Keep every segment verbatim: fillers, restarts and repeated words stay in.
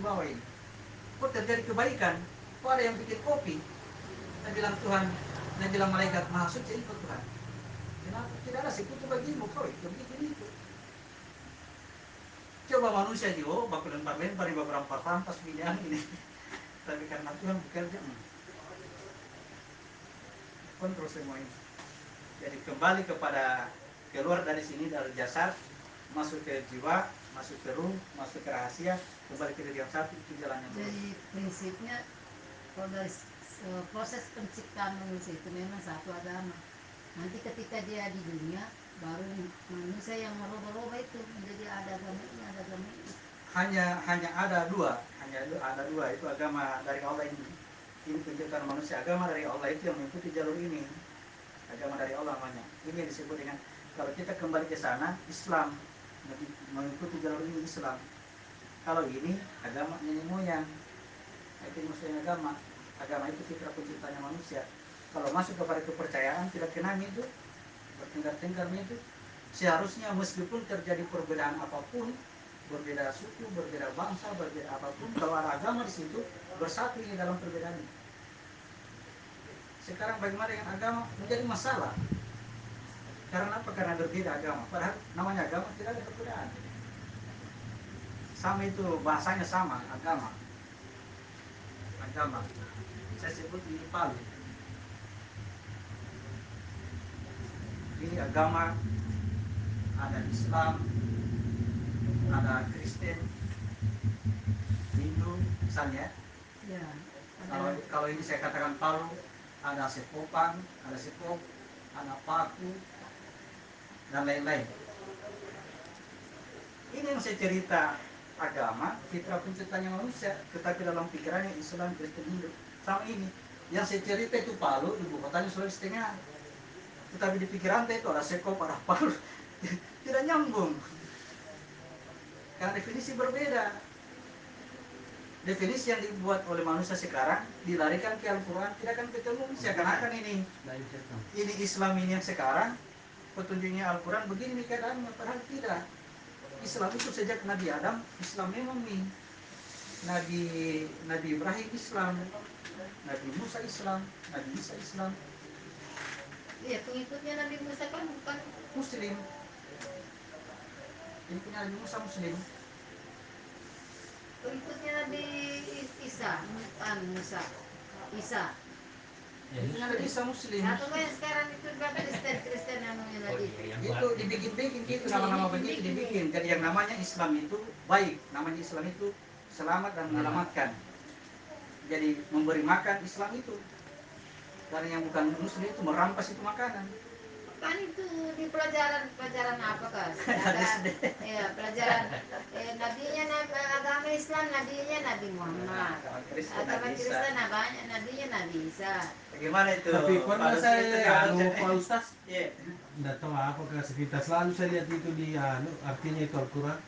di bawah ini. Kok terjadi kebaikan? Kok ada yang bikin kopi? Dan bilang Tuhan, dan bilang malaikat, maha suci itu Tuhan. Kenapa? Tidak ada sekutu bagimu kau itu, begini itu. Coba manusia juga, baku lempar-lempar, baku rampas-rampas bidang ini. Tapi karena Tuhan bekerja, kontrol semua ini. Jadi kembali kepada, keluar dari sini, dari jasad, masuk ke jiwa, masuk ke ruh, masuk ke rahasia, kembali ke diri yang satu, itu jalannya. Jadi prinsipnya, kalau dari proses penciptaan manusia itu memang satu agama. Nanti ketika dia di dunia, baru manusia yang merubah-rubah itu menjadi ada agama ini, ada agama ini. Hanya, hanya ada dua, hanya ada dua, itu agama dari Allah ini. Ini penciptaan manusia, agama dari Allah itu yang mengikuti jalur ini. Agama dari Allah namanya. Ini disebut dengan, kalau kita kembali ke sana, Islam mengikuti jalur ini Islam. Kalau ini agama nenek moyang, itu maksudnya agama. Agama itu citra penciptanya manusia. Kalau masuk kepada kepercayaan tidak kenanya itu, bertengkar-tengkarnya itu, seharusnya meskipun terjadi perbedaan apapun, berbeda suku, berbeda bangsa, berbeda apapun, kalau ada agama di situ bersatu ini dalam perbedaan. Sekarang bagaimana dengan agama menjadi masalah? Karena apa? Karena berbeda agama. Padahal namanya agama tidak ada perbedaan. Sama itu bahasanya sama, agama. Agama. Saya sebut ini Palu. Ini agama, ada Islam, ada Kristen, Hindu, misalnya. Ya, kalau kalau ini saya katakan Palu, ada Sekopang, ada Sekop, ada Paku, dan lain-lain. Ini yang saya cerita agama, citra penciptanya manusia, tetapi dalam pikirannya Islam, Kristen, Hindu. Sama ini, yang saya cerita itu Palu, ibu kotanya Sulawesi Tengah. Tetapi di pikiran saya itu ada Sekop, ada Palu. Tidak nyambung. Karena definisi berbeda. Definisi yang dibuat oleh manusia sekarang dilarikan ke Al-Quran, tidak akan ketemu. Seakan-akan ini, ini Islam ini yang sekarang, petunjuknya Al-Quran begini keadaannya, padahal tidak. Islam itu sejak Nabi Adam, Islam memang nih. Nabi, Nabi Ibrahim Islam, Nabi Musa Islam, Nabi Isa Islam. Iya, pengikutnya Nabi Musa kan bukan Muslim. Pengikutnya Nabi Musa Muslim. Pengikutnya Nabi Isa, bukan Musa, Isa. Nabi Isa Muslim. Atau yang sekarang itu berapa Kristen Kristen namanya lagi? Itu dibikin-bikin gitu, nama-nama begitu dibikin. Jadi yang namanya Islam itu baik, namanya Islam itu selamat dan menyelamatkan. Jadi memberi makan Islam itu. Karena yang bukan Muslim itu merampas itu makanan. Kan itu di pelajaran pelajaran apa kan? Ya pelajaran. Eh, nabinya nabi, agama Islam, nabinya Nabi Muhammad. Agama Kristen nabinya nabinya Nabi Isa. Bagaimana itu? Tapi pernah saya anu Pak Ustaz? Iya. Enggak tahu apa klasifikasi. Selalu saya lihat itu di anu artinya itu Al-Quran.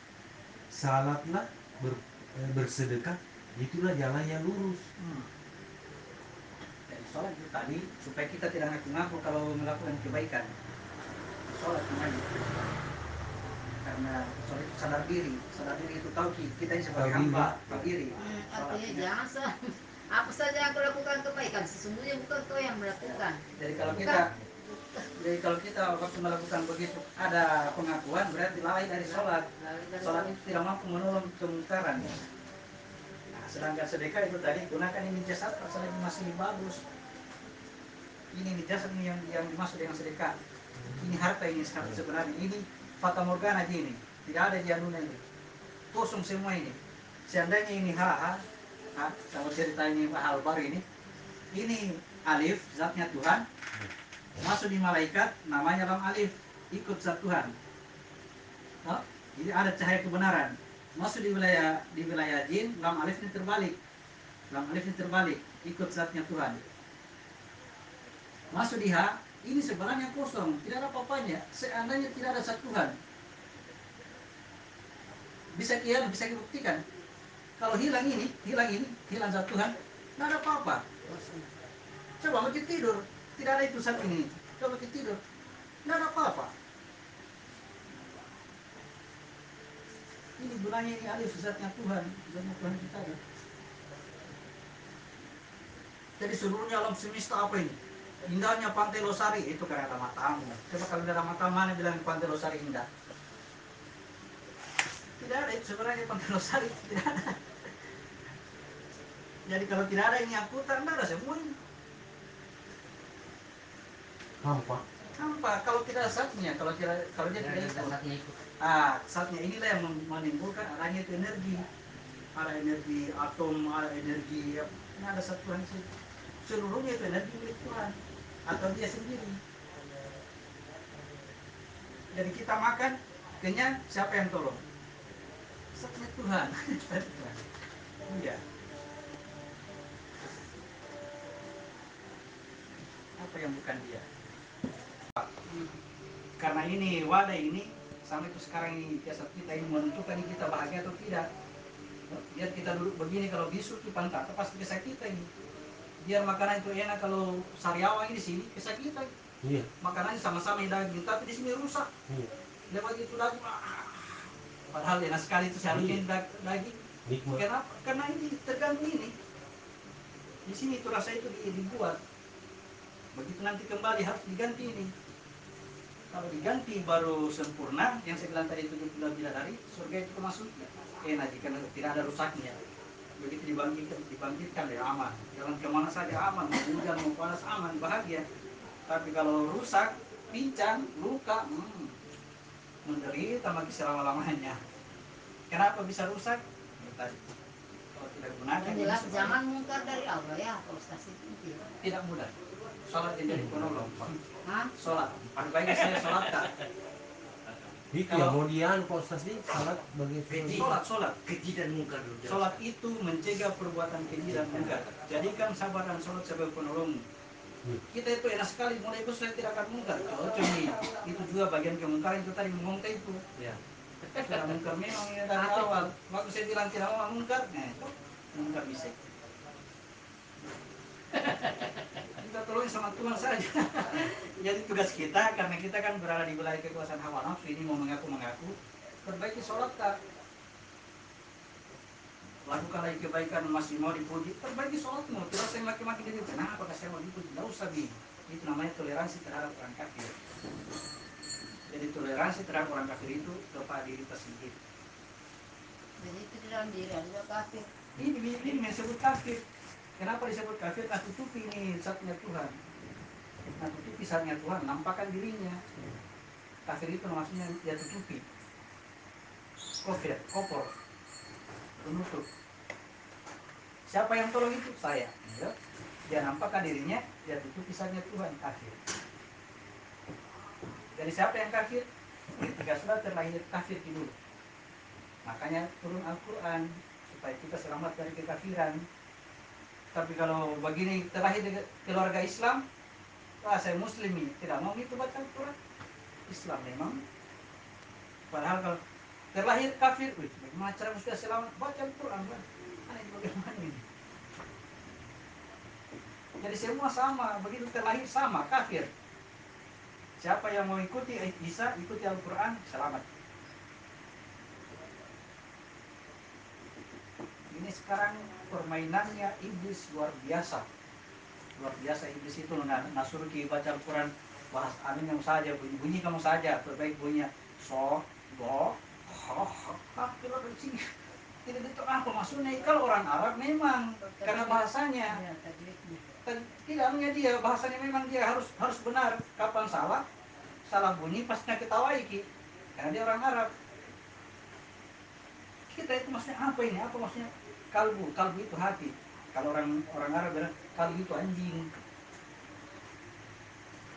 Salatlah, ber, eh, bersedekah, itulah jalan yang lurus. Hmm. Sholat itu tadi supaya kita tidak ngaku-ngaku kalau melakukan kebaikan. Sholat namanya, karena sholat itu sadar diri, sadar diri itu tauhid. Kita ini sebagai hamba tahu diri. Hmm, artinya jangan so, apa saja yang melakukan kebaikan sesungguhnya bukan kau yang melakukan. Jadi kalau bukan. kita, jadi kalau kita waktu melakukan begitu ada pengakuan berarti lalai dari sholat. Sholat itu tidak mampu menolong kemungkaran. Nah, sedangkan sedekah itu tadi gunakan ini jasad karena ini masih bagus. Ini nih jasad yang yang dimaksud dengan sedekah. Ini harta ini sebenarnya ini fata morgana aja ini. Tidak ada januna ini. Kosong semua ini. Seandainya ini ha, ha sama ceritanya hal baru ini. Ini alif zatnya Tuhan. Masuk di malaikat namanya lam alif ikut zat Tuhan. Nah, ini ada cahaya kebenaran. Masuk di wilayah di wilayah jin lam alif ini terbalik. Lam alif ini terbalik ikut zatnya Tuhan. Masuk di H, ini sebenarnya kosong, tidak ada apa-apanya, seandainya tidak ada zat Tuhan. Bisa dia bisa dibuktikan. Kalau hilang ini, hilang ini, hilang zat Tuhan, tidak ada apa-apa. Coba lagi tidur, tidak ada itu zat ini. Coba lagi tidur, tidak ada apa-apa. Ini bulannya ini alif, zatnya Tuhan, zatnya Tuhan kita ada. Jadi seluruhnya alam semesta apa ini? Indahnya Pantai Losari, itu karena ada matamu. Coba kalau ada matamu, mana bilang Pantai Losari indah? Tidak ada, itu sebenarnya Pantai Losari tidak ada. Jadi kalau tidak ada ini angkutan, tidak ada semua ini. Hampa. Hampa, kalau tidak saatnya, kalau tidak, kalau dia tidak ikut. Saatnya ikut. Ah, saatnya inilah yang menimbulkan adanya itu energi. Ada energi atom, ada energi, ini ada satuan sih. Seluruhnya itu energi milik Tuhan atau dia sendiri. Jadi kita makan kenyang, siapa yang tolong? Satunya Tuhan. Iya. Apa yang bukan dia? Karena ini wadah ini sampai itu sekarang ini jasad kita ini menentukan kita bahagia atau tidak. Biar kita duduk begini kalau bisu di pantat pasti kesakitan ini. Biar makanan itu enak kalau sariawan di sini kesakitan. Iya. Makanannya sama-sama daging tapi di sini rusak. Iya. Lewat itu daging. Ah. Padahal enak sekali itu seharusnya dag daging. Nikmat. Kenapa? Karena ini tergantung ini. Di sini itu rasa itu dibuat. Begitu nanti kembali harus diganti ini. Kalau diganti baru sempurna. Yang saya bilang tadi itu tujuh bila dari surga itu masuknya enak jika tidak ada rusaknya. Begitu dibangkitkan, dibangkitkan ya aman. Jalan kemana saja aman, mau hujan mau panas aman, bahagia. Tapi kalau rusak, pincang, luka, hmm, menderita makin selama-lamanya. Kenapa bisa rusak? Tadi kalau tidak gunakan. Jelas zaman mungkar dari Allah ya, kalau stasi itu tidak mudah. Sholat yang jadi penolong. Sholat. Baiknya saya sholat tak. Kemudian proses ini sholat bagi sholat sholat keji dan mungkar. Sholat itu mencegah perbuatan keji dan mungkar. Jadikan sabar dan sholat sebagai penolong. Kita itu enak sekali mulai itu saya tidak akan mungkar. Cuma itu juga bagian kemungkaran itu tadi mengungkar itu. Tidak mungkar memang dari awal. Waktu saya bilang tidak mau mungkar, mungkar bisa. Kita tolong sama Tuhan saja. Jadi tugas kita, karena kita kan berada di wilayah kekuasaan hawa nafsu ini mau mengaku-mengaku, perbaiki sholat tak. Lakukan lagi kebaikan masih mau dipuji, perbaiki sholatmu. Tidak saya maki-maki diri, kenapa saya mau dipuji? Tidak usah bi. Itu namanya toleransi terhadap orang kafir. Jadi toleransi terhadap orang kafir itu kepada diri tersendiri. Jadi itu di dalam diri anda kafir. Ini ini disebut kafir. Kenapa disebut kafir? Nah, tutupi ini zatnya Tuhan. Nah, tutupi zatnya Tuhan, nampakkan dirinya. Kafir itu maksudnya dia tutupi. Kofir, kopor, penutup. Siapa yang tolong itu? Saya. Dia nampakkan dirinya, dia tutupi zatnya Tuhan, kafir. Jadi siapa yang kafir? Ketika sudah terlahir kafir dulu. Makanya turun Al-Quran supaya kita selamat dari kekafiran. Tapi kalau begini terakhir keluarga Islam, wah saya Muslim ini tidak mau itu baca Al-Quran. Islam memang. Padahal kalau terlahir kafir, wih, bagaimana cara sudah selamat baca Al-Quran? Aneh bagaimana ini? Jadi semua sama, begitu terlahir sama kafir. Siapa yang mau ikuti Isa, ikuti Al-Quran, selamat. Ini sekarang permainannya iblis luar biasa. Luar biasa iblis itu Nasuruki baca Al-Quran, bahas amin kamu saja, bunyi-bunyi kamu saja, terbaik bunyinya so, bo, ho, ho, tapi lo kencing. Tidak tentu apa maksudnya, kalau orang Arab memang karena bahasanya tidak hanya dia, bahasanya memang dia harus harus benar. Kapan salah, salah bunyi pastinya ketawa iki, karena dia orang Arab. Kita itu maksudnya apa ini? Apa maksudnya? Kalbu, kalbu itu hati. Kalau orang orang Arab bilang kalbu itu anjing.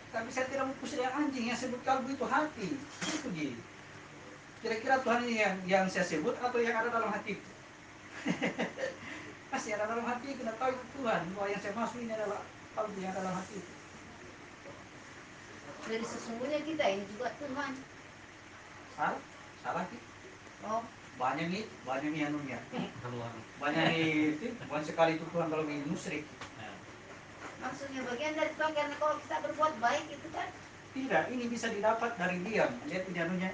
Tapi saya tidak mau pusing anjing, yang sebut kalbu itu hati. Itu gini. Kira-kira Tuhan ini yang yang saya sebut atau yang ada dalam hati? Masih ada dalam hati, kita tahu itu Tuhan. Bahwa yang saya maksud ini adalah kalbu yang ada dalam hati. Jadi sesungguhnya kita ini juga Tuhan. Salah, salah sih. Oh. Banyak nih, banyak nih anunya. Banyak nih, bukan sekali itu Tuhan kalau ini musyrik. Maksudnya bagian dari Tuhan, karena kalau kita berbuat baik itu kan? Tidak, ini bisa didapat dari diam. Lihat ini anunya.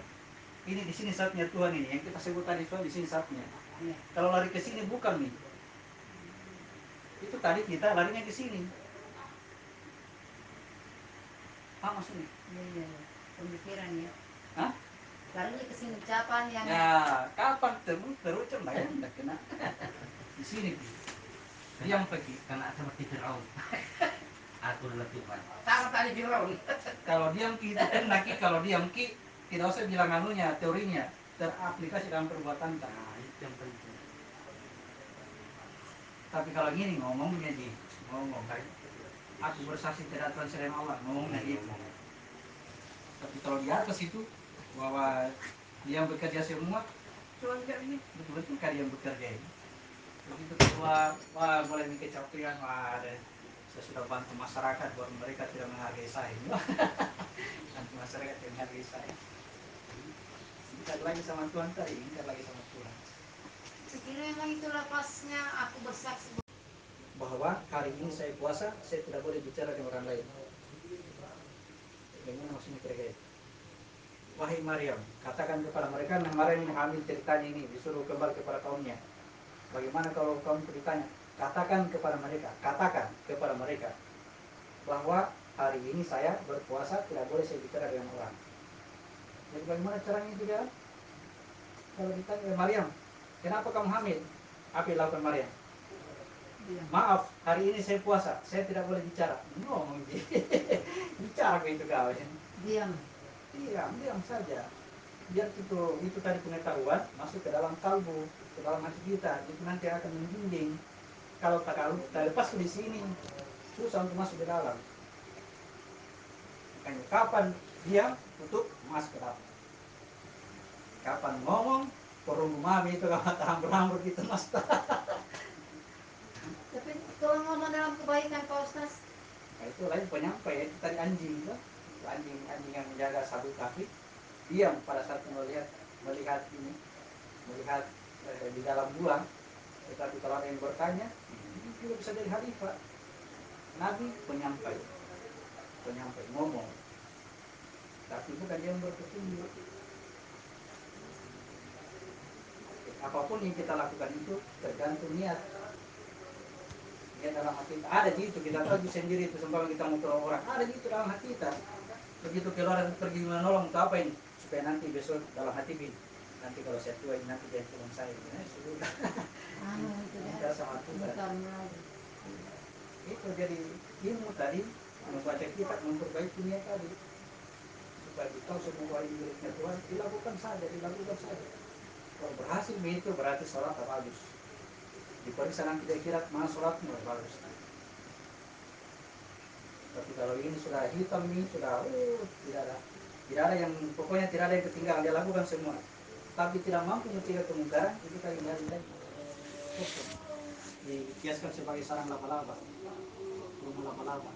Ini di sini saatnya Tuhan ini, yang kita sebutkan itu di sini saatnya. Kalau lari ke sini bukan nih. Itu tadi kita larinya ke sini. Ah maksudnya? Iya, pemikiran ya. Hah? Larinya ke sini ucapan yang. Ya, kapan temu terucap bayar tidak kena. Di sini. Yang pergi kena seperti Firaun. Aku lebih baik. Sama tadi Firaun. Kalau diam ki itu kena ki, kalau diam ki tidak usah bilang anunya, teorinya teraplikasi dalam perbuatan tak. Nah, itu yang penting. Tapi kalau gini ngomongnya sih, ngomong kayak aku bersaksi tidak Tuhan selain Allah, ngomongnya gitu. Tapi kalau di atas itu bahwa yang bekerja semua Tuhan ini betul-betul kan yang bekerja ini. Begitu keluar, wah mulai bikin capaian, wah ada. Saya sudah bantu masyarakat buat mereka tidak menghargai saya. Bantu masyarakat tidak menghargai saya. Ingat lagi sama Tuhan tadi, ingat lagi sama Tuhan. Sekiranya memang itulah pasnya aku bersaksi bahwa hari ini saya puasa, saya tidak boleh bicara dengan orang lain. Bagaimana maksudnya kira-kira? Wahai Maryam, katakan kepada mereka yang Maryam yang hamil ceritanya ini disuruh kembali kepada kaumnya. Bagaimana kalau kaum ceritanya? Katakan kepada mereka, katakan kepada mereka bahwa hari ini saya berpuasa, tidak boleh saya bicara dengan orang. Jadi bagaimana caranya juga? Kalau ditanya Maryam, kenapa kamu hamil? Apa yang lakukan Maria? Ya. Maaf, hari ini saya puasa, saya tidak boleh bicara. Ngomong sih, bicara begitu kau. Diam, diam, diam saja. Biar itu itu tadi pengetahuan masuk ke dalam kalbu, ke dalam hati kita. Itu nanti akan menggiring. Kalau tak kalbu, tak lepas di sini, susah untuk masuk ke dalam. Makanya kapan diam, tutup, masuk ke dalam. Kapan ngomong? Korong mami itu kalau tambur-tambur gitu mas. Tapi kalau ngomong dalam kebaikan Pak Ustaz, nah, itu lain penyampai. Itu tadi anjing itu, anjing anjing yang menjaga satu kaki diam pada saat melihat melihat ini melihat eh, di dalam bulan. Tetapi kalau ada yang bertanya, ini juga bisa jadi khalifah. Nabi penyampai, penyampai ngomong, tapi bukan dia yang berpetunjuk. Apapun yang kita lakukan itu tergantung niat. Niat dalam hati kita. Ada di itu, kita tahu sendiri itu. Sembang kita mau tolong orang, ada di itu dalam hati kita. Begitu keluar dan pergi menolong, untuk apa ini? Supaya nanti besok dalam hati bin. Nanti kalau saya tua, nanti dia tolong saya. Ya, sudah. Kita sama Tuhan. Itu jadi ilmu tadi, membaca kitab, memperbaiki niat tadi. Supaya kita semua ini miliknya Tuhan, dilakukan saja, dilakukan saja. Kalau berhasil itu berarti sholat tak bagus. Diperiksa nanti kira-kira mana sholat tidak bagus. Tapi kalau ini sudah hitam ini sudah uh, tidak ada, tidak ada yang pokoknya tidak ada yang ketinggalan, dia lakukan semua. Tapi tidak mampu mencegah kemungkaran itu kita hindari lagi. Dikiaskan sebagai sarang laba-laba, rumah laba-laba.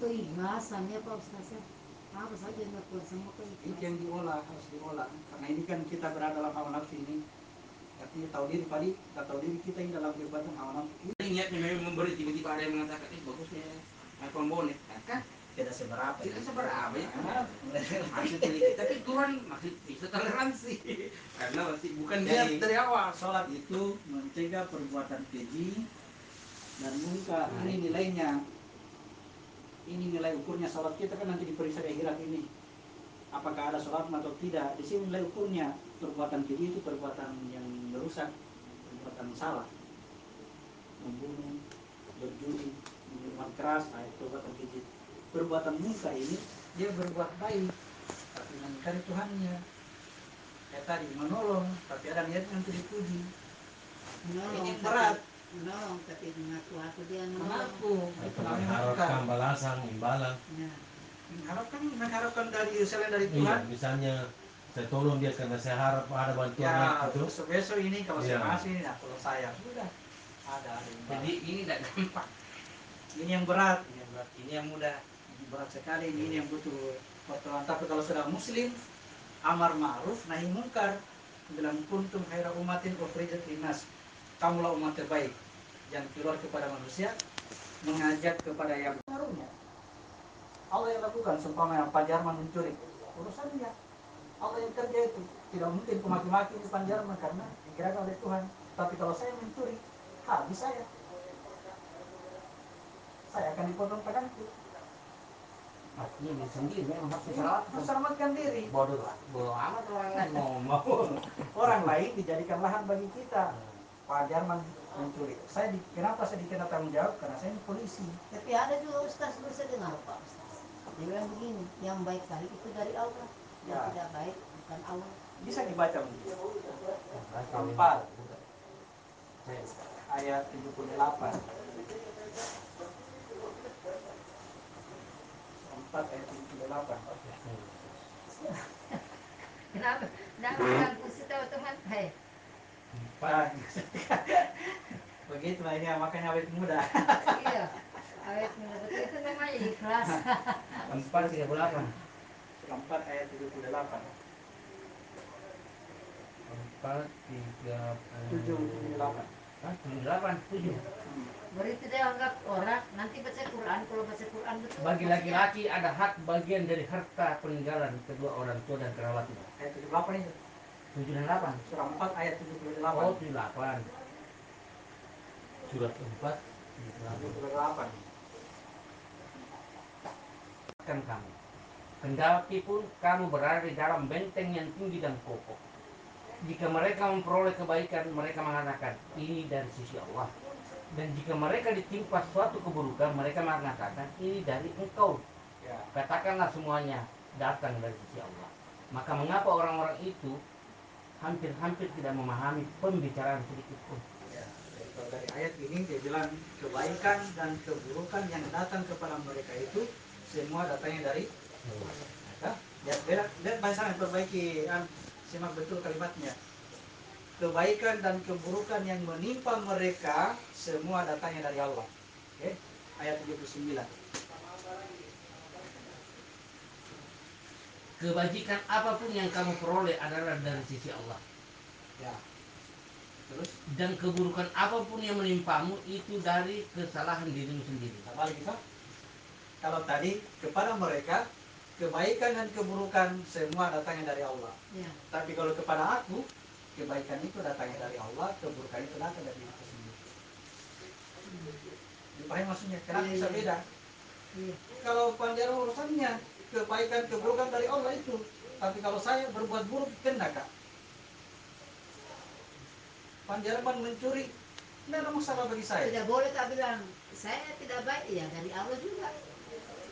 Itu ikhlasannya Pak Ustaz. Apa saja yang dilakukan semua itu yang diolah, harus diolah. Karena ini kan kita berada dalam hawa nafsu ini. Artinya tahu diri, tadi kita tahu diri kita ini dalam kehidupan hawa nafsu. Niatnya memang memberi, tiba-tiba ada yang mengatakan, eh bagusnya iPhone bonek. Kan tidak seberapa. Tidak seberapa ya. Maksudnya, tapi Tuhan masih bisa toleransi. Karena masih bukan niat dari awal. Sholat itu mencegah perbuatan keji dan mungkar. Ini nilainya. Ini nilai ukurnya sholat kita kan nanti diperiksa di akhirat ini. Apakah ada sholat atau tidak? Di sini nilai ukurnya perbuatan keji itu perbuatan yang merusak, perbuatan salah, membunuh, berjudi, minuman keras, nah, itu perbuatan keji. Perbuatan munkar ini dia berbuat baik, tapi mengingkari Tuhannya. Ya tadi menolong, tapi ada niatnya untuk dipuji. Menolong ini berat. Menolong, tapi mengaku aku dia mengaku. Mengharapkan balasan, imbalan. Nah, mengharapkan, mengharapkan dari selain dari Tuhan. Iya, misalnya saya tolong dia karena saya harap ada bantuan. Ya, besok-besok ini kalau iya. Saya masih, nah, kalau saya sudah ada. Imbalan. Jadi ini tidak gampang. Ini yang berat, ini yang berat, ini yang mudah. Ini berat sekali, ini, ini yang butuh pertolongan. Tapi kalau sudah Muslim, amar ma'ruf, nahi munkar, bilang kuntum khaira umatin ukhrijat linnas. Kamulah umat terbaik yang keluar kepada manusia, mengajak kepada yang barunya. Allah yang lakukan, seumpama yang Pak Jarman mencuri, urusan dia. Allah yang kerja itu tidak mungkin kumaki-maki di panjaran karena digerakkan oleh Tuhan. Tapi kalau saya mencuri, habis saya. Saya akan dipotong tanganku. Ini sendiri memang harus diselamatkan. Selamatkan diri. Bodoh lah, bodoh amat orang mau. Orang lain dijadikan lahan bagi kita. Pak Jarman mencuri. Saya di, kenapa saya dikena tanggung jawab? Karena saya polisi. Tapi ada juga ustaz bersedengar Pak Ustaz. Dia bilang begini, yang baik kali itu dari Allah, yang ya. tidak baik bukan Allah. Bisa dibaca mungkin. Empat ayat tujuh puluh delapan. Kenapa? Kenapa pusing tahu Tuhan? Hei. Begitu makanya makanya awet muda. Iya. Awet muda itu memang ikhlas. empat tiga puluh delapan. empat ayat tiga puluh delapan. empat tiga puluh delapan. Hah? tujuh puluh delapan. tujuh. Berarti dia anggap orang nanti baca Quran, kalau baca Quran betul. Bagi laki-laki ada hak bagian dari harta peninggalan kedua orang tua dan kerabatnya. Ayat tujuh puluh delapan itu. tujuh puluh delapan. Surah empat ayat tujuh puluh delapan. Oh, tujuh puluh delapan. Surah empat tujuh puluh delapan. Kan kamu. Kendati pun kamu berada di dalam benteng yang tinggi dan kokoh. Jika mereka memperoleh kebaikan, mereka mengatakan ini dari sisi Allah. Dan jika mereka ditimpa suatu keburukan, mereka mengatakan ini dari engkau. Ya. Katakanlah semuanya datang dari sisi Allah. Maka mengapa orang-orang itu hampir-hampir tidak memahami pembicaraan sedikit pun? Ya. Dari ayat ini dia bilang kebaikan dan keburukan yang datang kepada mereka itu semua datangnya dari Allah. Hmm. Ya, lihat, lihat bahasa yang perbaiki, simak betul kalimatnya. Kebaikan dan keburukan yang menimpa mereka semua datangnya dari Allah. Oke, ayat tujuh puluh sembilan. Kebajikan apapun yang kamu peroleh adalah dari sisi Allah. Ya. Terus? Dan keburukan apapun yang menimpamu itu dari kesalahan dirimu sendiri. Balik kita. Kalau tadi kepada mereka kebaikan dan keburukan semua datangnya dari Allah. Ya. Tapi kalau kepada aku, kebaikan itu datangnya dari Allah, keburukan itu datang dari aku sendiri. Dipahami maksudnya, kenapa bisa beda? Kalau panjang urusannya, kebaikan, keburukan dari Allah itu. Tapi kalau saya berbuat buruk, kena kak. Panjaraman mencuri, tidak ada masalah bagi saya. Tidak boleh tak bilang, saya tidak baik, ya dari Allah juga.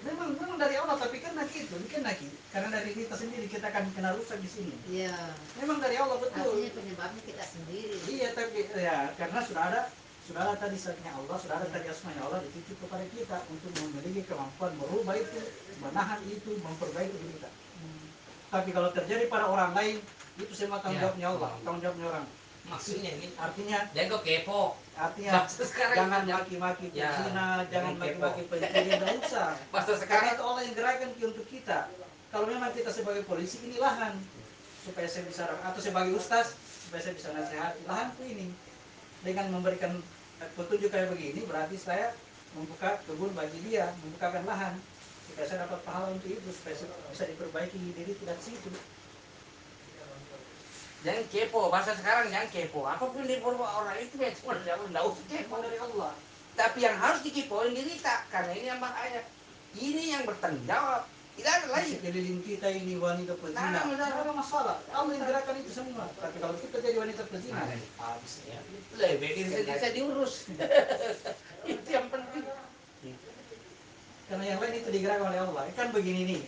Memang, memang dari Allah, tapi kena gitu, kena gitu. Karena dari kita sendiri, kita akan kena rusak di sini. Iya. Memang dari Allah, betul. Artinya penyebabnya kita sendiri. Iya, tapi ya, karena sudah ada, sudah ada tadi zatnya Allah, sudah ada tadi asmanya Allah dititip kepada kita untuk memiliki kemampuan merubah itu, menahan itu, memperbaiki diri kita. Hmm. Tapi kalau terjadi pada orang lain, itu semua tanggung jawabnya Allah, tanggung jawabnya orang. Maksudnya ini artinya jangan kepo. Artinya jangan maki-maki penjina, jangan maki-maki penjina, tidak usah. Pasal sekarang itu Allah yang gerakan untuk kita. Kalau memang kita sebagai polisi ini lahan supaya saya bisa, atau sebagai ustaz supaya saya bisa nasihat, lahanku ini dengan memberikan petunjuk kayak begini berarti saya membuka kebun bagi dia, membukakan lahan supaya saya dapat pahala untuk itu, supaya bisa diperbaiki diri tidak situ. Jangan kepo, bahasa sekarang jangan kepo. Apapun yang diperbuat orang itu yang semuanya dari Allah, usah kepo dari Allah. Tapi yang harus dikepoin diri kita, karena ini yang bahaya. Ini yang bertanggung jawab. Tidak ada lagi. Keliling kita ini wanita pezina. Tidak nah, ada masalah. Allah yang gerakan itu semua. Tapi kalau kita jadi wanita pezina, habis ya. Lebih diri bisa diurus. Itu yang penting. Karena yang lain itu digerakkan oleh Allah. Kan begini nih.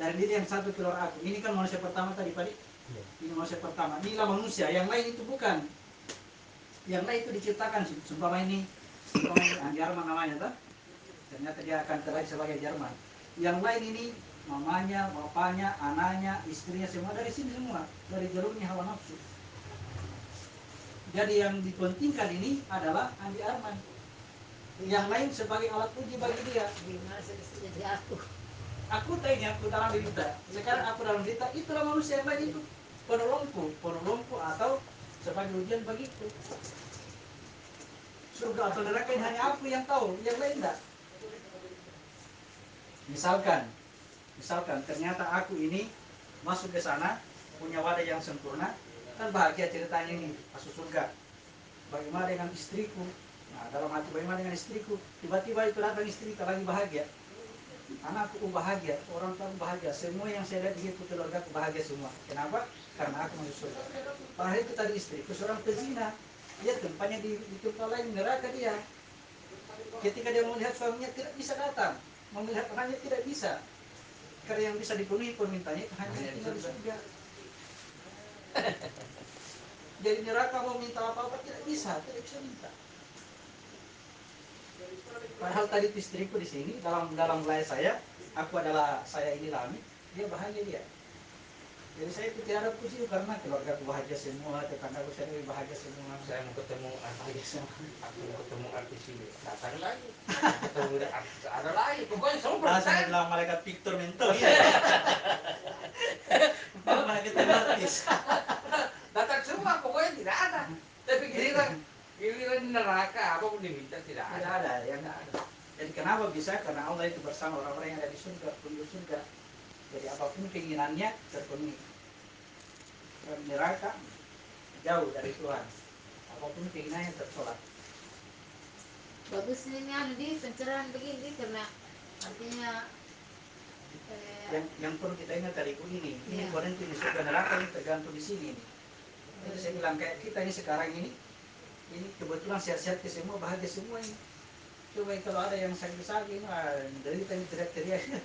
Dari diri yang satu keluar aku. Ini kan manusia pertama tadi Pak. Ini manusia pertama, inilah manusia, yang lain itu bukan. Yang lain itu diciptakan, seumpama ini, seumpama ini Jerman namanya tuh. Ternyata dia akan terlahir sebagai Jerman. Yang lain ini, mamanya, bapaknya, anaknya, istrinya, semua dari sini semua. Dari jalurnya hawa nafsu. Jadi yang dipentingkan ini adalah Andi Arman. Yang lain sebagai alat uji bagi dia. Gimana jadi aku? Aku tanya, aku dalam berita. Sekarang aku dalam berita, itulah manusia yang lain itu penolongku, penolongku atau sebagai ujian bagiku. Surga atau neraka hanya aku yang tahu, yang lain tidak. Misalkan, misalkan ternyata aku ini masuk ke sana, punya wadah yang sempurna, kan bahagia ceritanya ini, masuk surga. Bagaimana dengan istriku? Nah, dalam hati bagaimana dengan istriku? Tiba-tiba itu datang istri, tak lagi bahagia. Anakku bahagia, orang tua bahagia, semua yang saya lihat di hidup keluarga bahagia semua. Kenapa? Karena aku masuk surga. Padahal itu tadi istriku seorang pezina, dia tempatnya di, di tempat lain, neraka dia. Ketika dia melihat suaminya tidak bisa datang, melihat anaknya tidak bisa, karena yang bisa dipenuhi permintaannya hanya tinggal di surga. Jadi neraka mau minta apa-apa tidak bisa, tidak bisa minta. Padahal tadi istriku di sini dalam dalam wilayah saya, aku adalah saya ini lami, dia bahagia dia. Jadi saya itu tidak ada pusing karena keluarga aku bahagia semua, tetangga aku sendiri bahagia semua. Saya mau ketemu artis semua, aku mau ketemu artis ini, datang lagi, ketemu artis ada lagi, pokoknya semua berasa. Saya bilang malaikat Victor mentor. Bapak kita artis, datang semua, pokoknya tidak ada. Tapi giliran giliran neraka apapun diminta tidak ada. Tidak ada, ya tidak ada. Jadi kenapa bisa? Karena Allah itu bersama orang-orang yang ada di surga, penduduk surga. Jadi apapun keinginannya terpenuhi. Neraka jauh dari Tuhan. Apapun keinginannya tertolak. Bagus ini Andi pencerahan begini karena artinya eh, yang yang perlu kita ingat dari ibu ini, ini bukan di surga neraka ini tergantung di sini. Jadi saya bilang kayak kita ini sekarang ini, ini kebetulan sehat-sehat ke semua bahagia semua ini. Coba kalau ada yang sakit-sakit ini, dari tadi teriak-teriak.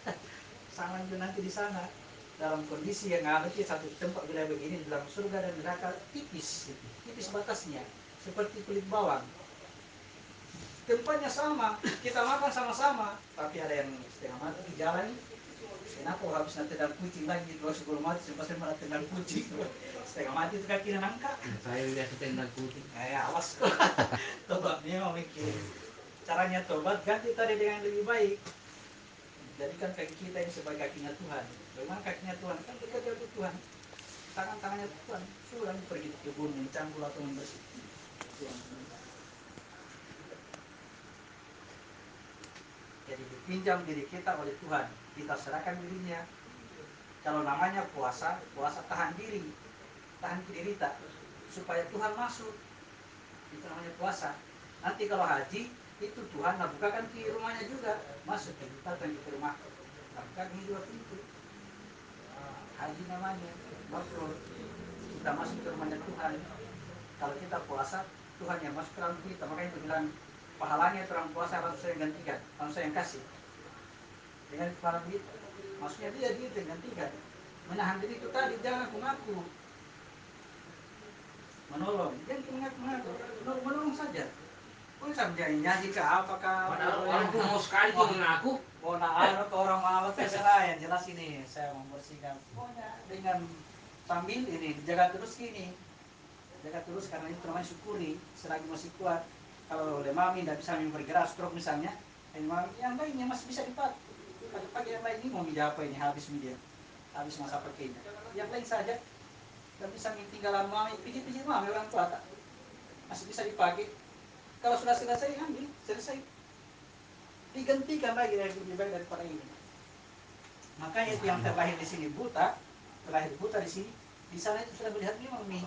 Sana itu nanti di sana dalam kondisi yang ngalami satu tempat wilayah begini dalam surga dan neraka tipis, tipis batasnya seperti kulit bawang. Tempatnya sama, kita makan sama-sama, tapi ada yang setengah mati di jalan. Kenapa habis nanti tendang kucing lagi? Dua sebelum mati sempat sempat tendang kucing, setengah mati itu kaki nangka. Saya lihat tendang kucing. Eh awas kok, tobatnya mau mikir. Caranya tobat ganti tadi dengan yang lebih baik. Jadikan kaki kita ini sebagai kakinya Tuhan. Bagaimana kakinya Tuhan? Kan dekat dari Tuhan. Tangan-tangannya Tuhan. Pulang pergi ke kebun, mencampur atau membersih. Jadi dipinjam diri kita oleh Tuhan. Kita serahkan dirinya. Kalau namanya puasa, puasa tahan diri. Tahan diri tak. Supaya Tuhan masuk. Itu namanya puasa. Nanti kalau haji, itu Tuhan nah bukakan di rumahnya juga, masuk ke datang ke rumah, nah, bukakan dua pintu. Haji namanya, makro kita masuk ke rumahnya Tuhan. Kalau kita puasa, Tuhan yang masuk ke dalam kita, makanya bilang pahalanya orang puasa harus saya gantikan, harus saya yang kasih. Dengan pahala duit, maksudnya dia dia gantikan. Menahan diri itu tadi jangan mengaku, menolong, jangan mengaku mengaku, menolong saja. Pun sampai nyaji ke apakah orang itu mau sekali tuh mengaku mau nahan atau orang mau terserah yang jelas ini saya membersihkan pokoknya dengan sambil ini jaga terus ini jaga terus karena ini namanya syukuri selagi masih kuat kalau lemami tidak bisa bergerak stroke misalnya yang lainnya masih bisa dipakai pagi-pagi yang lain ini mau mie apa ini habis mie dia habis masa pakainya yang lain saja tapi sambil tinggalan mami pijit-pijit mami orang tua tak masih bisa dipakai. Kalau sudah selesai, ambil, selesai. Digantikan lagi dari lebih baik daripada ini. Makanya itu yang terlahir di sini buta, terlahir buta di sini, di sana itu sudah melihat mimpi.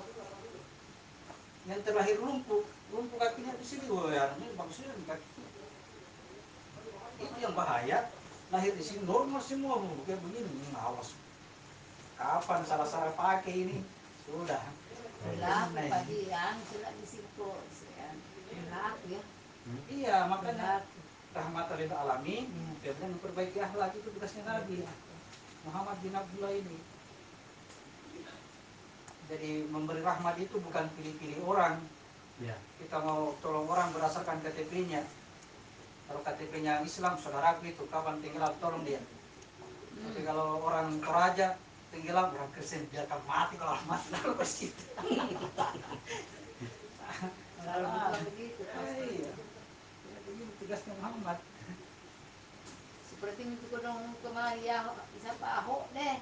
Yang terlahir lumpuh, lumpuh kakinya di sini, wah, ini bagusnya di kaki. Itu yang bahaya, lahir di sini normal semua, bukan begini, ngawas. Kapan salah-salah pakai ini? Sudah. Sudah, pagi yang sudah disimpul, ya. Benar, ya. Hmm? Iya, makanya rahmat lil alamin, kemudian memperbaiki akhlak itu tugasnya Nabi Muhammad bin Abdullah ini. Jadi memberi rahmat itu bukan pilih-pilih orang. Ya. Kita mau tolong orang berdasarkan K T P-nya. Kalau K T P-nya Islam, saudaraku itu kapan tenggelam tolong dia. Hmm. Tapi kalau orang Toraja tenggelam orang Kristen biarkan mati kalau mati lalu bersih. Salah begitu pasti. Ini tugasnya Muhammad. Seperti itu dong kemarin ya siapa Ahok deh.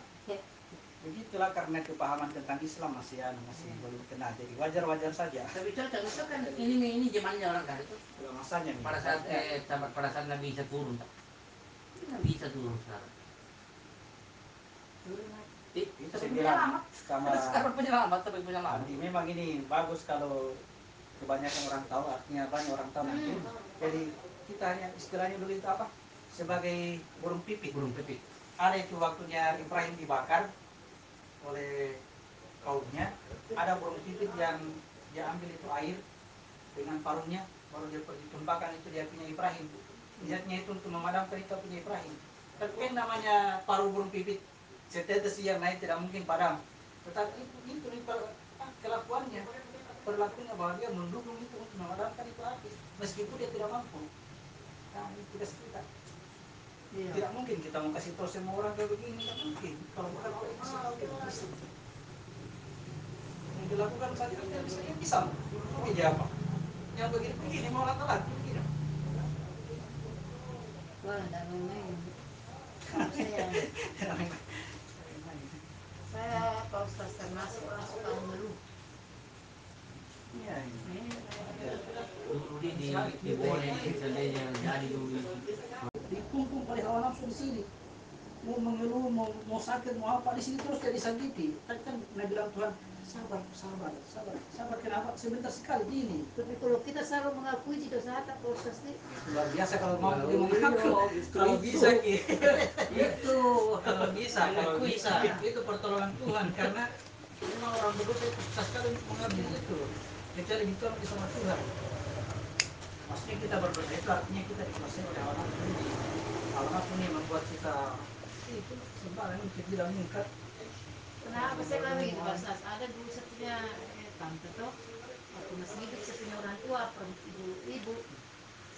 Begitulah karena kepahaman tentang Islam masih anu masih belum kena jadi wajar-wajar saja. Tapi contoh itu kan ini ini zamannya orang kan itu. Masanya pada saat eh pada saat Nabi bisa turun. Nabi bisa turun sekarang. Turun. itu penyelamat, sekarang penyelamat, tapi penyelamat. Memang ini bagus kalau kebanyakan orang tahu, artinya banyak orang tahu. Hmm. Jadi kita hanya istilahnya dulu itu apa? Sebagai burung pipit. Burung pipit. Ada itu waktunya Ibrahim dibakar oleh kaumnya. Ada burung pipit yang dia ambil itu air dengan parungnya, baru dia pergi tembakan itu dia punya Ibrahim. Niatnya itu untuk memadamkan itu punya Ibrahim. Tapi namanya paru burung pipit, setetes yang naik tidak mungkin padam. Tetapi itu, itu kelakuannya, perlakuannya bahwa dia mendukung itu untuk memadamkan itu api, meskipun dia tidak mampu. Nah, ini tugas kita. Iya. Tidak mungkin kita mau kasih tahu semua orang kayak begini, tidak mungkin. Kalau bukan orang yang salah, kita bisa. Yang dilakukan saja tidak bisa, dia bisa. Mau meja apa? Yang begini-begini mau lata-lata, begini. Wah, tidak main-main. Saya Pak Ustaz termasuk langsung paling meluh. Iya, ini di boleh misalnya jadi dulu dikumpul oleh hawa nafsu di sini, mau mengeluh, mau mau sakit, mau apa di sini terus jadi sakiti. Tadi kan Nabi bilang Tuhan sabar, sabar, sabar, sabar kenapa sebentar sekali ini. Tapi kalau kita selalu mengakui jika saat proses ini luar biasa kalau mau mengakui, kalau bisa itu kalau bisa kalau bisa itu pertolongan Tuhan karena memang orang berdosa itu susah sekali untuk mengerti itu. Kecuali itu harus sama Tuhan. Maksudnya kita berdosa itu artinya kita dikuasai oleh Allah sendiri. Allah pun yang membuat kita itu sembarang mungkin tidak meningkat. Kenapa saya kami itu Ustaz? Ada dulu satunya eh, tante toh waktu masih hidup saya punya orang tua ibu-ibu.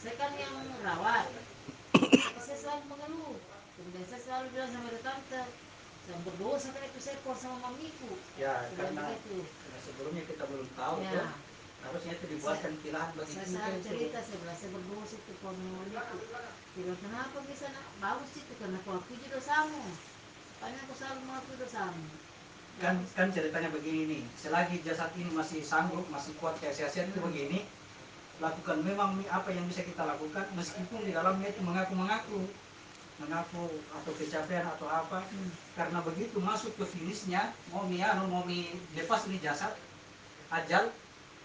Saya kan yang merawat. Saya selalu mengeluh. Kemudian saya selalu bilang sama tante. Yang berdosa kan itu sekor sama mamiku. Ya, karena, karena sebelumnya kita belum tahu ya. Tuh, harusnya itu dibuatkan pilihan bagi kita. Saya cerita, saya bilang, saya berdosa itu kalau mamiku. Dia bilang, kenapa bisa nak? Bagus itu, karena aku akui dosamu. Karena aku selalu mengakui dosamu. Kan, kan ceritanya begini nih, selagi jasad ini masih sanggup, masih kuat keasiasian itu begini, lakukan memang apa yang bisa kita lakukan, meskipun di dalamnya itu mengaku-mengaku. mengaku atau pencapaian atau apa hmm. Karena begitu masuk ke finishnya mau mi anu mau mi lepas ini jasad ajal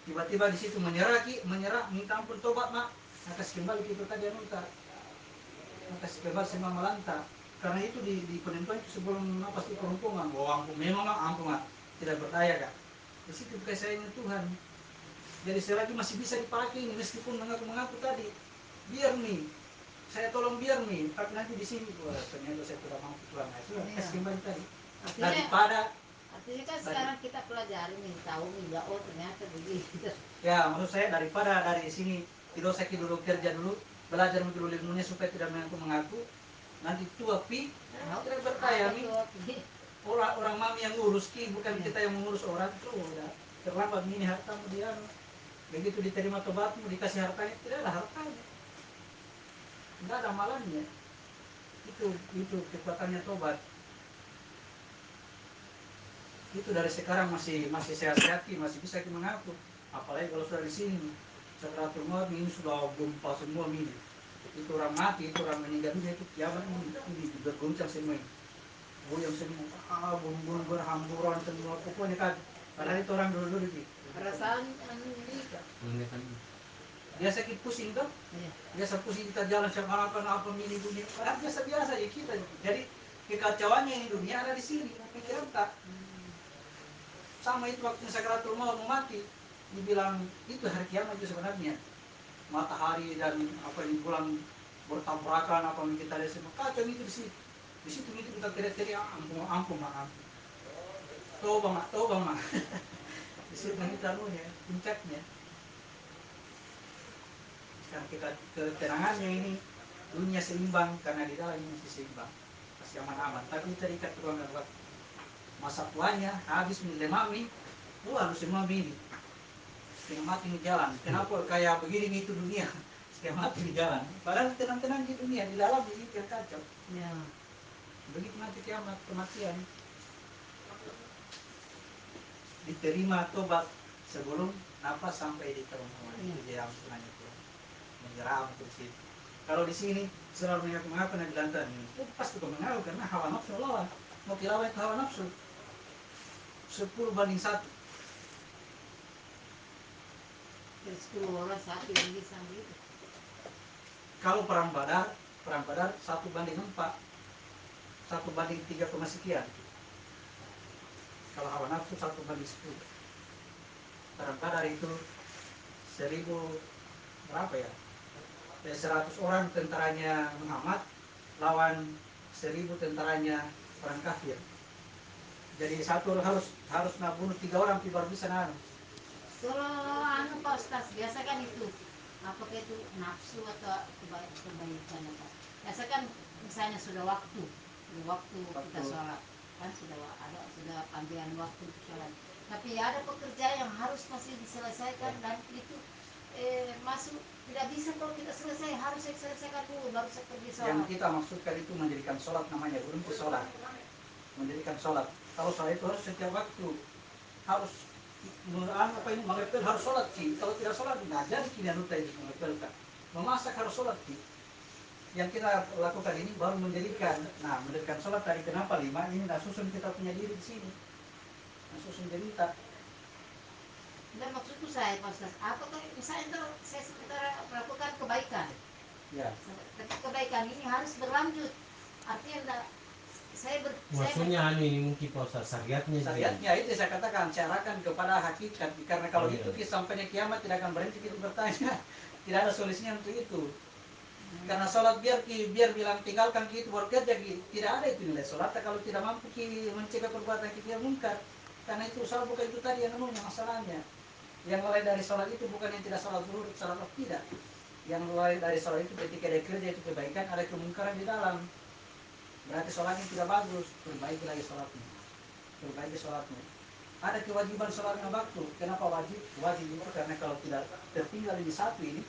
tiba-tiba di situ menyerah ki menyerah minta ampun tobat mak atas kembali kita tadi minta atas kembali semua melanta karena itu di, di penentuan itu sebelum napas di perhubungan bahwa ampun memang mak ampun mak tidak berdaya kan di situ kasihnya Tuhan jadi selagi masih bisa dipakai ini meskipun mengaku-mengaku tadi biar nih saya tolong biar nih, tapi nanti di sini buat ternyata saya tidak mampu tulang itu es kembali tadi daripada artinya kan dari, sekarang kita pelajari nih tahu nih ya oh ternyata begitu ya maksud saya daripada dari sini tidak saya dulu kerja dulu belajar dulu ilmunya supaya tidak mengaku mengaku nanti tua pi nah, tidak berdaya nih orang orang mami yang ngurus ki bukan ya. Kita yang mengurus orang tuh udah terlambat ini hartamu dia begitu diterima tobatmu dikasih hartanya tidaklah hartanya tidak ada malangnya itu itu kekuatannya tobat itu dari sekarang masih masih sehat-sehat masih bisa mengaku apalagi kalau sudah di sini setelah tumor ini sudah gempa semua ini itu orang mati itu orang meninggal dunia itu kiamat ini berguncang semua goyang semua ah bumbung berhamburan semua pokoknya kan padahal itu orang dulu dulu gitu perasaan meninggal biasa kita pusing kan? Iya. Biasa pusing kita jalan syamarakan apa mini dunia padahal biasa-biasa ya kita jadi kekacauannya ini dunia ada di sini pikiran tak hmm. Sama itu waktu sakratul maut mau mati dibilang itu hari kiamat itu sebenarnya matahari dan apa ini bulan bertabrakan apa yang kita lihat semua kacau itu di situ di situ itu kita teriak-teriak ampun ampun maaf tau bang tau bang mah di situ kita lunya puncaknya karena kita keterangannya ini dunia seimbang karena di dalam ini seimbang masih aman-aman tapi terikat ruangan waktu masa tuanya habis milih mami wah harus semua mini setengah mati di jalan kenapa kayak begini itu dunia setengah mati di jalan padahal tenang-tenang di dunia di dalam ini kacau ya. Begitu nanti kiamat kematian diterima tobat sebelum nafas sampai di terumbu itu dia harus nanya menyerah untuk situ. Kalau di sini selalu mengaku-ngaku dan bilang tadi, itu pasti mengaku karena hawa nafsu lawan. mukilawat hawa nafsu sepuluh banding satu. Jadi sepuluh orang satu yang bisa gitu. Kalau perang Badar, perang Badar satu banding empat, satu banding tiga, sekian. Kalau hawa nafsu satu banding sepuluh. Perang Badar itu seribu berapa ya? seratus orang tentaranya Muhammad lawan seribu tentaranya orang kafir. Jadi satu orang harus harus nabunuh tiga orang baru bisa nahan. Kalau anu Pak Ustaz, biasa kan itu apakah itu nafsu atau kebaikan apa? Biasa kan misalnya sudah waktu, sudah waktu, waktu kita sholat kan sudah ada sudah panggilan waktu sholat. Tapi ya ada pekerjaan yang harus masih diselesaikan dan itu eh, masuk tidak bisa kalau kita selesai, harus selesaikan dulu baru saya pergi sholat. Yang kita maksudkan itu mendirikan sholat namanya, belum ke sholat. Mendirikan sholat. Kalau sholat itu harus setiap waktu, harus menurut apa ini mengepel harus sholat sih. Kalau tidak sholat tidak jadi kini nuta ini mengepelkan. Memasak harus sholat sih. Yang kita lakukan ini baru mendirikan. Nah mendirikan sholat tadi kenapa lima ini? Nah susun kita punya diri di sini. Nah susun cerita. Dan maksudku saya Pak Ustaz, apakah misalnya saya sementara melakukan kebaikan, ya. Tapi kebaikan ini harus berlanjut. Artinya enggak, saya ber. Maksudnya anu ini mungkin Pak Ustaz, syariatnya. Syariatnya itu saya katakan, syarakan kepada hakikat, karena kalau oh, itu iya. Sampainya kiamat tidak akan berhenti kita bertanya, tidak ada solusinya untuk itu. Hmm. Karena sholat biar biar bilang tinggalkan kita bekerja, tidak ada itu nilai sholat. Kalau tidak mampu kita mencegah perbuatan kita mungkar, karena itu sholat bukan itu tadi yang namanya masalahnya. Yang mulai dari sholat itu bukan yang tidak sholat zuhur, sholat apa tidak. Yang mulai dari sholat itu ketika ada kerja itu kebaikan, ada kemungkaran di dalam. Berarti sholatnya tidak bagus, perbaiki lagi sholatnya. Perbaiki sholatnya. Ada kewajiban sholat lima waktu. Kenapa wajib? Wajib juga karena kalau tidak tertinggal di satu ini,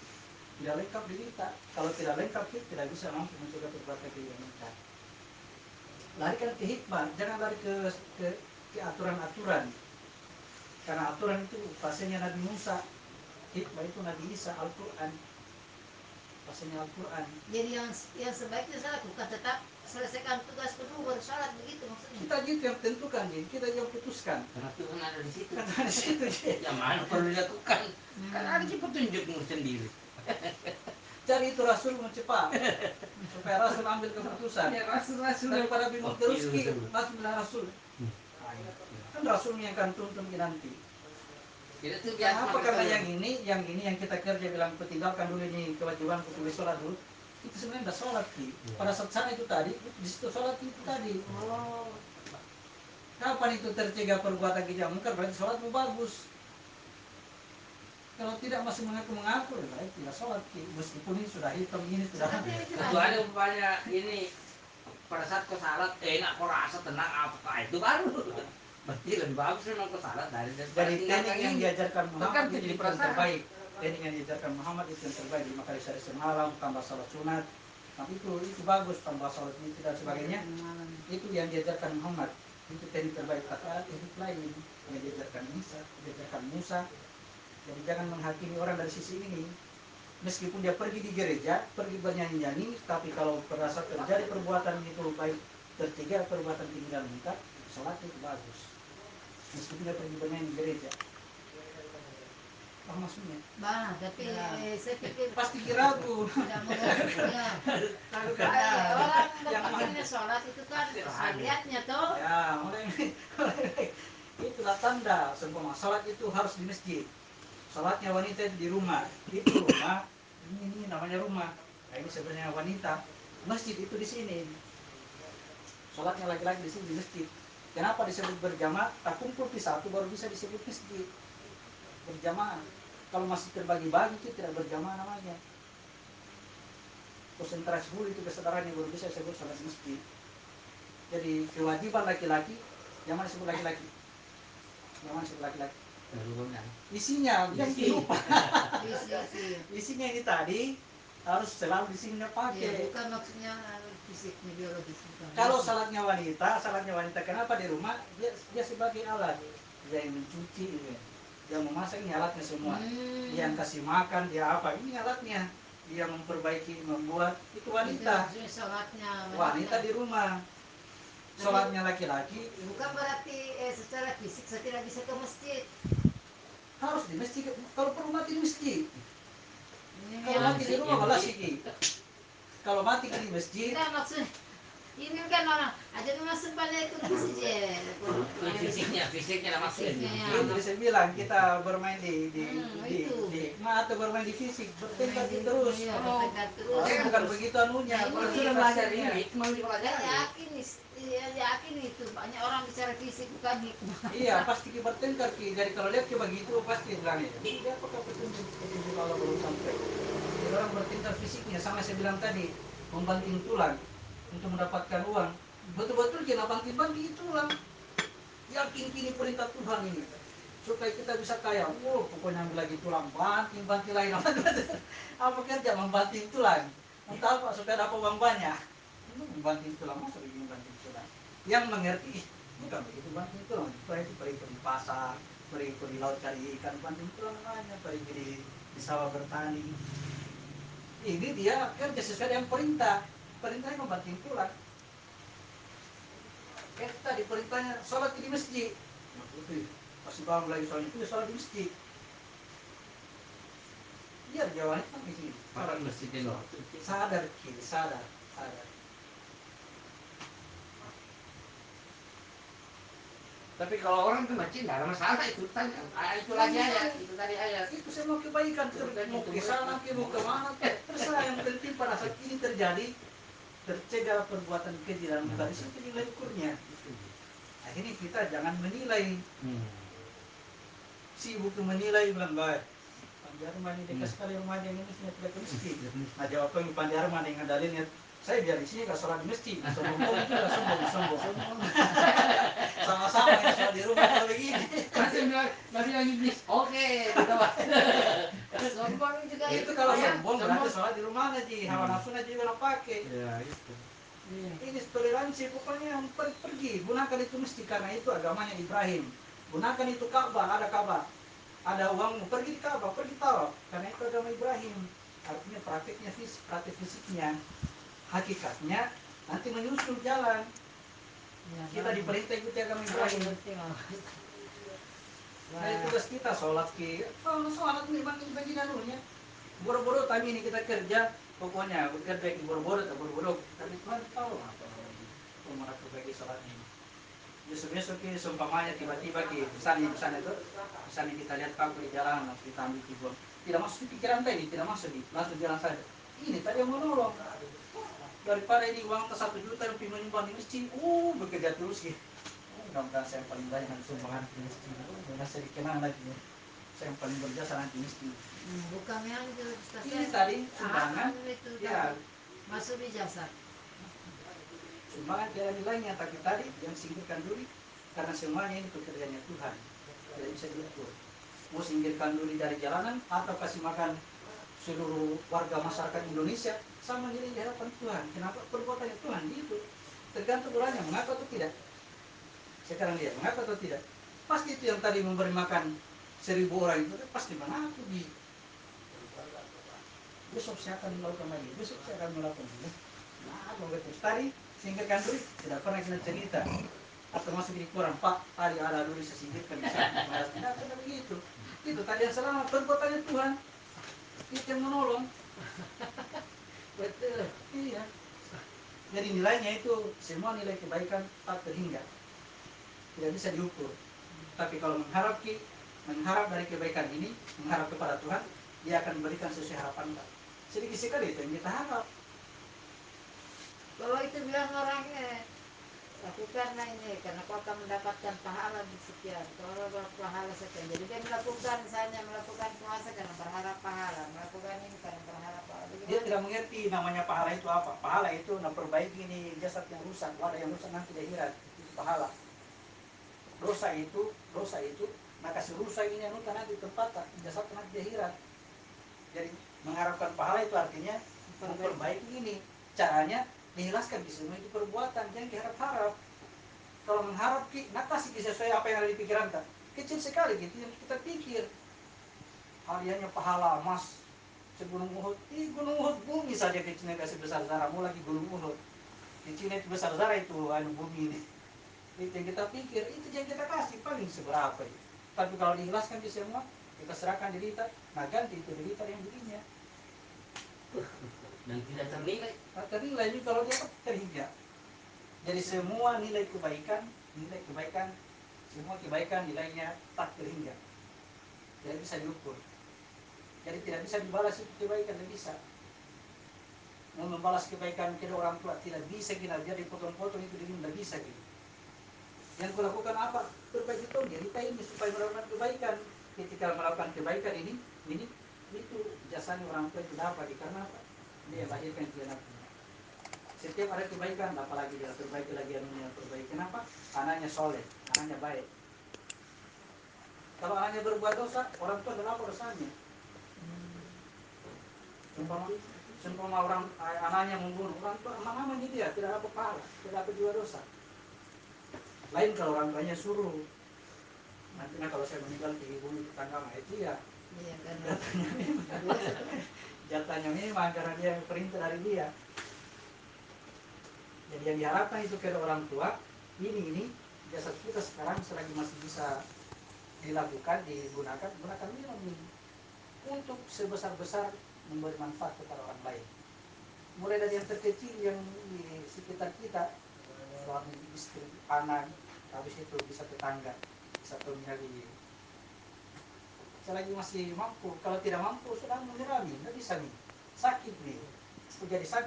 tidak lengkap di kita. Kalau tidak lengkap kita tidak bisa mampu mencoba perbuatan kita. Larikan ke hikmah, jangan lari ke ke, ke aturan-aturan. Karena aturan itu fasenya Nabi Musa, hikmah itu Nabi Isa, Al-Quran, fasenya Al-Quran. Jadi yang yang sebaiknya saya lakukan tetap selesaikan tugas dulu baru sholat begitu maksudnya. Kita juga yang tentukan, jadi kita yang putuskan. Karena Tuhan ada di situ. Karena ada di situ. Yang mana perlu dilakukan? Hmm. Karena ada di petunjukmu sendiri. Cari itu Rasul mencepat supaya Rasul ambil keputusan. Ya, Rasul Rasul daripada bingung terus ki, Mas bilang Rasul. Kan Rasulnya akan tuntun nanti. Tidak tuh biasa. Apa karena yang ini, yang ini yang kita kerja bilang tinggalkan dulu ini kewajiban untuk sholat dulu. Itu sebenarnya tidak sholat sih. Pada saat sana itu tadi, di situ sholat itu tadi. Oh. Kapan itu tercegah perbuatan kita mungkar berarti sholatmu bagus. Kalau tidak masih mengaku-mengaku, berarti tidak sholat sih. Meskipun ini sudah hitam ini sudah. Itu ada banyak ini. Pada saat kau salat enak, kau rasa tenang apa itu baru. Berarti lebih bagus memang ke salat dari dari teknik yang diajarkan Muhammad itu jadi perasaan terbaik. Teknik yang diajarkan Muhammad itu yang terbaik, lima kali sehari semalam tambah salat sunat, tapi itu itu bagus tambah salat ini dan sebagainya. Itu yang diajarkan Muhammad, itu teknik terbaik. Kata teknik lain yang diajarkan Isa, diajarkan Musa. Jadi jangan menghakimi orang dari sisi ini. Meskipun dia pergi di gereja, pergi bernyanyi-nyanyi, tapi kalau merasa terjadi perbuatan itu baik tertiga perbuatan tinggal minta, sholat itu bagus. Meskipun dia pergi bernyanyi di gereja. Apa maksudnya? Bah, tapi nah. eh, saya pikir pasti kiraku. Tidak mengertinya. Kalau orang berpikirnya sholat itu kan syariatnya toh. Ya, mulai mulai itulah tanda semua sholat itu harus di masjid. Sholatnya wanita di rumah, itu rumah, ini, ini namanya rumah. Nah, ini sebenarnya wanita, masjid itu di sini. Sholatnya laki-laki di sini di masjid. Kenapa disebut berjamaah? Tak kumpul di satu baru bisa disebut masjid berjamaah. Kalau masih terbagi-bagi itu tidak berjamaah namanya. Konsentrasi dulu itu kesadaran yang baru bisa disebut sholat masjid. Jadi kewajiban laki-laki, yang mana disebut laki-laki? Yang mana disebut laki-laki? Isinya, bukan isi. Lupa. Isi, isi. Isinya ini tadi harus selalu di sini pakai. Ya, bukan maksudnya fisiknya biologis. Kalau salatnya wanita, salatnya wanita kenapa di rumah dia dia sebagai alat, dia yang mencuci, dia memasak ini alatnya semua, hmm. Dia yang kasih makan dia apa ini alatnya, dia memperbaiki membuat itu wanita. Itu salatnya wanita. Wanita di rumah. Sholatnya laki-laki. Bukan berarti eh, secara fisik saya tidak bisa ke masjid. Harus di masjid. Kalau perlu mati di masjid. Ya, kalau mati di rumah malah sih. Kalau mati di masjid. Tidak maksudnya. Ini kan orang. Aja memang sebalik itu masjid. Fisiknya, fisiknya maksudnya. Itu tadi saya bilang kita bermain di di hmm, di, di hikmah atau bermain di fisik. Bertengkar terus. Iya, oh, terus. Saya bukan begitu anunya. Kalau sudah belajar ini hikmah dipelajari. Yakin nih. Iya, yakin itu banyak orang bicara fisik bukan hikmah. Iya, pasti bertengkar ki. Jadi kalau lihat coba gitu pasti bilang itu. Dia apakah petunjuk petunjuk Allah belum sampai. Jadi orang bertengkar fisiknya sama saya bilang tadi, membanting tulang untuk mendapatkan uang. Betul-betul kita banting-banting tulang. Yakin kini perintah Tuhan ini. Supaya kita bisa kaya. Oh, pokoknya ambil lagi tulang banting-banting lain. Apa kerja membanting tulang? Entah apa supaya dapat uang banyak. Membanting tulang, masa begini banting tulang. Yang mengerti, bukan begitu banting tulang. Itu pergi ke pasar, pergi ke laut cari ikan, banting tulang hanya pergi di, di sawah bertani. Ini dia kerja sesuai dengan perintah. Perintahnya membanting tulang. Kayak tadi perintahnya sholat di masjid. Oke, pasti bangun lagi sholat itu sholat di masjid. Biar jawabannya sampai sini. Orang masjid itu sadar kiri, sadar, sadar. Tapi kalau orang ke masjid nggak ada masalah itu tanya itu lagi ayat itu tadi ayat itu saya mau kebaikan terus mau ke sana ke mau kemana terserah yang penting pada saat ini terjadi tercegah perbuatan keji dalam muka itu nilai ukurnya akhirnya kita jangan menilai sibuk menilai bilang baik Pandiarman ini dekat sekali rumah yang ini saya tidak ke masjid nah jawabannya Pandiarman yang dalilnya saya biar di sini nggak sholat di masjid sombong itu nggak sombong sombong sama-sama ya sholat di rumah kalau begini masih masih lagi bis oke kita bahas sombong juga itu kalau sombong berarti sholat di rumah aja hawa nafsu aja juga nggak pakai ya itu ini toleransi pokoknya pergi gunakan itu mesti karena itu agamanya Ibrahim gunakan itu Ka'bah ada Ka'bah ada uangmu pergi di Ka'bah pergi taruh karena itu agama Ibrahim artinya praktiknya fisik praktik fisiknya hakikatnya nanti menyusul jalan ya, kita nah, diperintah ikuti agama Ibrahim dari tugas kita sholat ki kalau sholat membantu penjinanunya boro-boro tapi ini kita kerja pokoknya kerja boro-boro atau boro-boro tapi Tuhan tahu apa pemerintah bagi sholat ini besok-besok ki seumpamanya tiba-tiba ki pesan-pesan itu pesan kita lihat kamu di jalan kita ambil kibon tidak masuk di pikiran tadi tidak masuk di langsung jalan saja ini tadi yang menolong daripada ini uang atas satu juta yang menyumbang di masjid, uh bekerja terus ya. Mudah-mudahan saya yang paling banyak sumbangan di masjid. Mudah-mudahan saya dikenang lagi ya. Saya yang paling berjasa nanti masjid. Bukan yang ini tadi sumbangan, ya masuk di jasa. Sumbangan tidak nilainya, tapi tadi yang singkirkan duri karena semuanya ini pekerjaannya Tuhan. Tidak bisa diukur. Mau singkirkan duri dari jalanan atau kasih makan seluruh warga masyarakat Indonesia sama jadi di hadapan Tuhan. Kenapa perbuatan Tuhan itu tergantung orangnya mengaku atau tidak. Sekarang lihat mengaku atau tidak. Pasti itu yang tadi memberi makan seribu orang itu pasti mengaku di. Besok saya akan melakukan lagi. Besok saya akan melakukan lagi. Nah, begitu tadi singkirkan dulu tidak pernah kita cerita atau masuk di kurang Pak hari ada dulu sesingkirkan bisa. Tidak pernah begitu. Itu tadi yang selama perbuatannya Tuhan. Itu yang menolong. Betul. Iya. Jadi nilainya itu semua nilai kebaikan tak terhingga. Tidak bisa diukur. Tapi kalau mengharap ki, mengharap dari kebaikan ini, mengharap kepada Tuhan, Dia akan memberikan sesuai harapan kita. Sedikit sekali itu yang kita harap. Bahwa itu bilang orangnya, tapi karena ini, karena kau akan mendapatkan pahala di sekian, kalau pahala sekian. Jadi dia melakukan misalnya melakukan puasa karena berharap pahala, melakukan ini karena berharap pahala. Bagaimana? Dia tidak mengerti namanya pahala itu apa. Pahala itu nah perbaiki ini jasad yang rusak, wadah yang rusak nanti akhirat itu pahala. Dosa itu, dosa itu, maka si rusak ini anu karena di tempat jasad nanti akhirat. Jadi mengharapkan pahala itu artinya memperbaiki ini. Caranya dihilaskan di semua itu perbuatan, jangan diharap-harap. Kalau mengharap, nak kasih sesuai apa yang ada di pikiran kita. Kecil sekali gitu yang kita pikir. Hariannya pahala emas segunung Uhud, di gunung Uhud bumi saja kecilnya kasih besar. Zaramu lagi gunung Uhud. cincinnya besar-besar itu anu bumi ini. Itu yang kita pikir, itu yang kita kasih paling seberapa itu. Tapi kalau diikhlaskan itu semua, kita serahkan diri kita, nah ganti itu diri kita yang dirinya. Dan tidak ternilai. Nah, ternilai juga kalau dia terhingga. Jadi semua nilai kebaikan, nilai kebaikan, semua kebaikan nilainya tak terhingga. Tidak bisa diukur. Jadi tidak bisa dibalas itu kebaikan, tidak bisa. Mau membalas kebaikan kepada orang tua, tidak bisa kita jadi potong-potong itu diri, tidak bisa gitu. Yang kulakukan apa? Berbaik itu diri kita ini supaya melakukan kebaikan. Ketika melakukan kebaikan ini, ini itu jasanya orang tua itu dapat karena apa? Dia lahirkan dia anaknya. Setiap ada kebaikan, apalagi dia perbaiki lagi anaknya perbaiki. Kenapa? Anaknya soleh, anaknya baik. Kalau anaknya berbuat dosa, orang tua adalah dosanya. Seumpama orang anaknya membunuh orang tua, aman-aman gitu ya, tidak apa parah, tidak apa juga dosa. Lain kalau orang tuanya suruh nantinya kalau saya meninggal di ibu tetangga mah itu ya iya, jatahnya memang jatahnya memang karena dia perintah dari dia. Jadi yang diharapkan itu kepada orang tua ini ini jasa kita sekarang selagi masih bisa dilakukan digunakan gunakan ini untuk sebesar-besar memberi manfaat kepada orang lain, mulai dari yang terkecil yang di sekitar kita, suami, istri, anak, habis itu bisa tetangga, bisa pemirsa. Selagi masih mampu, kalau tidak mampu sudah menyerami, tidak bisa nih, sakit nih, sudah jadi sakit.